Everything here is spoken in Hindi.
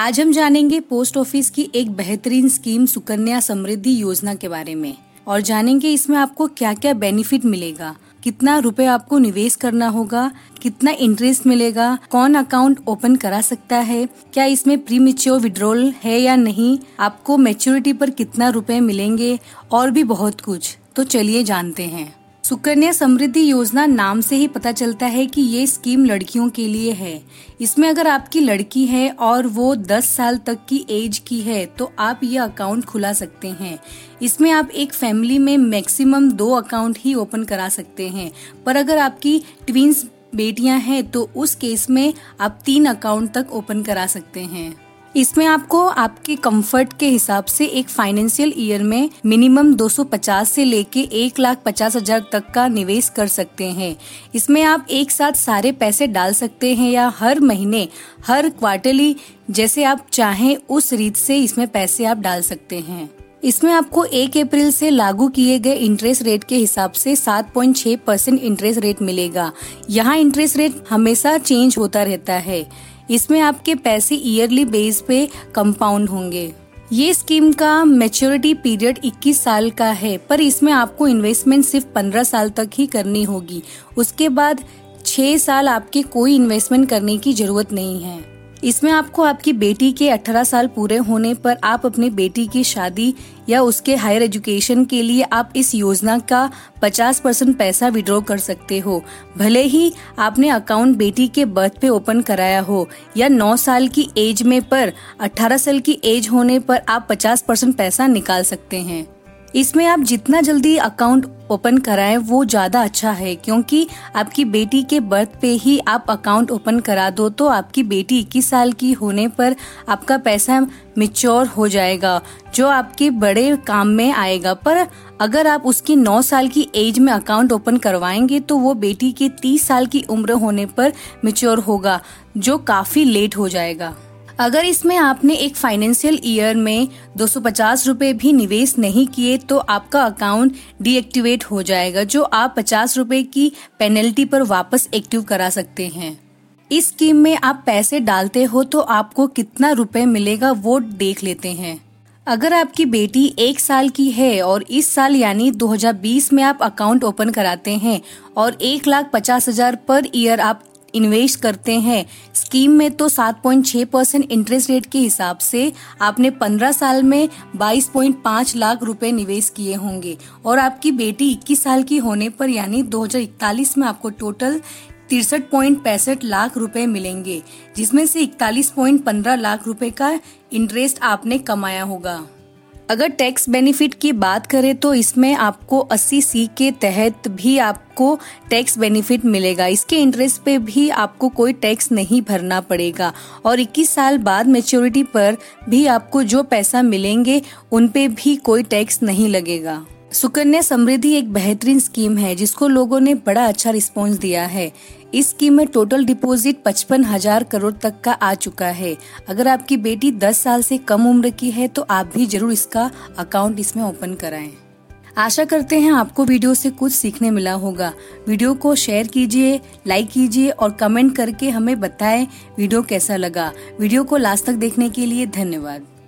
आज हम जानेंगे पोस्ट ऑफिस की एक बेहतरीन स्कीम सुकन्या समृद्धि योजना के बारे में और जानेंगे इसमें आपको क्या क्या बेनिफिट मिलेगा, कितना रुपए आपको निवेश करना होगा, कितना इंटरेस्ट मिलेगा, कौन अकाउंट ओपन करा सकता है, क्या इसमें प्री मैच्योर विड्रॉल है या नहीं, आपको मैच्योरिटी पर कितना रुपए मिलेंगे और भी बहुत कुछ। तो चलिए जानते हैं। सुकन्या समृद्धि योजना नाम से ही पता चलता है कि ये स्कीम लड़कियों के लिए है। इसमें अगर आपकी लड़की है और वो 10 साल तक की एज की है तो आप ये अकाउंट खुला सकते हैं। इसमें आप एक फैमिली में मैक्सिमम 2 अकाउंट ही ओपन करा सकते हैं, पर अगर आपकी ट्विंस बेटियां हैं तो उस केस में आप 3 अकाउंट तक ओपन करा सकते हैं। इसमें आपको आपके कंफर्ट के हिसाब से एक फाइनेंशियल ईयर में मिनिमम 250 से लेके 1,50,000 तक का निवेश कर सकते हैं। इसमें आप एक साथ सारे पैसे डाल सकते हैं या हर महीने, हर क्वार्टरली, जैसे आप चाहें उस रीत से इसमें पैसे आप डाल सकते हैं। इसमें आपको 1 अप्रैल से लागू किए गए इंटरेस्ट रेट के हिसाब से 7.6% इंटरेस्ट रेट मिलेगा। यहाँ इंटरेस्ट रेट हमेशा चेंज होता रहता है। इसमें आपके पैसे ईयरली बेस पे कंपाउंड होंगे। ये स्कीम का मैच्योरिटी पीरियड 21 साल का है, पर इसमें आपको इन्वेस्टमेंट सिर्फ 15 साल तक ही करनी होगी। उसके बाद 6 साल आपके कोई इन्वेस्टमेंट करने की जरूरत नहीं है। इसमें आपको आपकी बेटी के 18 साल पूरे होने पर आप अपनी बेटी की शादी या उसके हायर एजुकेशन के लिए आप इस योजना का 50% पैसा विड्रॉ कर सकते हो, भले ही आपने अकाउंट बेटी के बर्थ पे ओपन कराया हो या 9 साल की एज में। पर 18 साल की एज होने पर आप 50% पैसा निकाल सकते हैं। इसमें आप जितना जल्दी अकाउंट ओपन कराएं वो ज़्यादा अच्छा है, क्योंकि आपकी बेटी के बर्थ पे ही आप अकाउंट ओपन करा दो तो आपकी बेटी 21 साल की होने पर आपका पैसा मैच्योर हो जाएगा, जो आपके बड़े काम में आएगा। पर अगर आप उसकी 9 साल की एज में अकाउंट ओपन करवाएंगे तो वो बेटी के 30 साल की उम्र होने पर मैच्योर होगा, जो काफ़ी लेट हो जाएगा। अगर इसमें आपने एक फाइनेंशियल ईयर में 250 रुपए भी निवेश नहीं किए तो आपका अकाउंट डीएक्टिवेट हो जाएगा, जो आप 50 रुपए की पेनल्टी पर वापस एक्टिव करा सकते हैं। इस स्कीम में आप पैसे डालते हो तो आपको कितना रुपए मिलेगा वो देख लेते हैं। अगर आपकी बेटी 1 साल की है और इस साल यानी 2020 में आप अकाउंट ओपन कराते हैं और 1,50,000 पर ईयर आप इन्वेस्ट करते हैं स्कीम में, तो 7.6% इंटरेस्ट रेट के हिसाब से आपने 15 साल में 22.5 लाख रुपए निवेश किए होंगे और आपकी बेटी 21 साल की होने पर यानी 2041 में आपको टोटल 63.65 लाख रुपए मिलेंगे, जिसमें से 41.15 लाख रुपए का इंटरेस्ट आपने कमाया होगा। अगर टैक्स बेनिफिट की बात करें तो इसमें आपको 80C के तहत भी आपको टैक्स बेनिफिट मिलेगा। इसके इंटरेस्ट पे भी आपको कोई टैक्स नहीं भरना पड़ेगा और 21 साल बाद मैच्योरिटी पर भी आपको जो पैसा मिलेंगे उन पे भी कोई टैक्स नहीं लगेगा। सुकन्या समृद्धि एक बेहतरीन स्कीम है जिसको लोगों ने बड़ा अच्छा रिस्पॉन्स दिया है। इस स्कीम में टोटल डिपॉजिट 55,000 करोड़ तक का आ चुका है। अगर आपकी बेटी 10 साल से कम उम्र की है तो आप भी जरूर इसका अकाउंट इसमें ओपन कराएं। आशा करते हैं आपको वीडियो से कुछ सीखने मिला होगा। वीडियो को शेयर कीजिए, लाइक कीजिए और कमेंट करके हमें बताएं वीडियो कैसा लगा। वीडियो को लास्ट तक देखने के लिए धन्यवाद।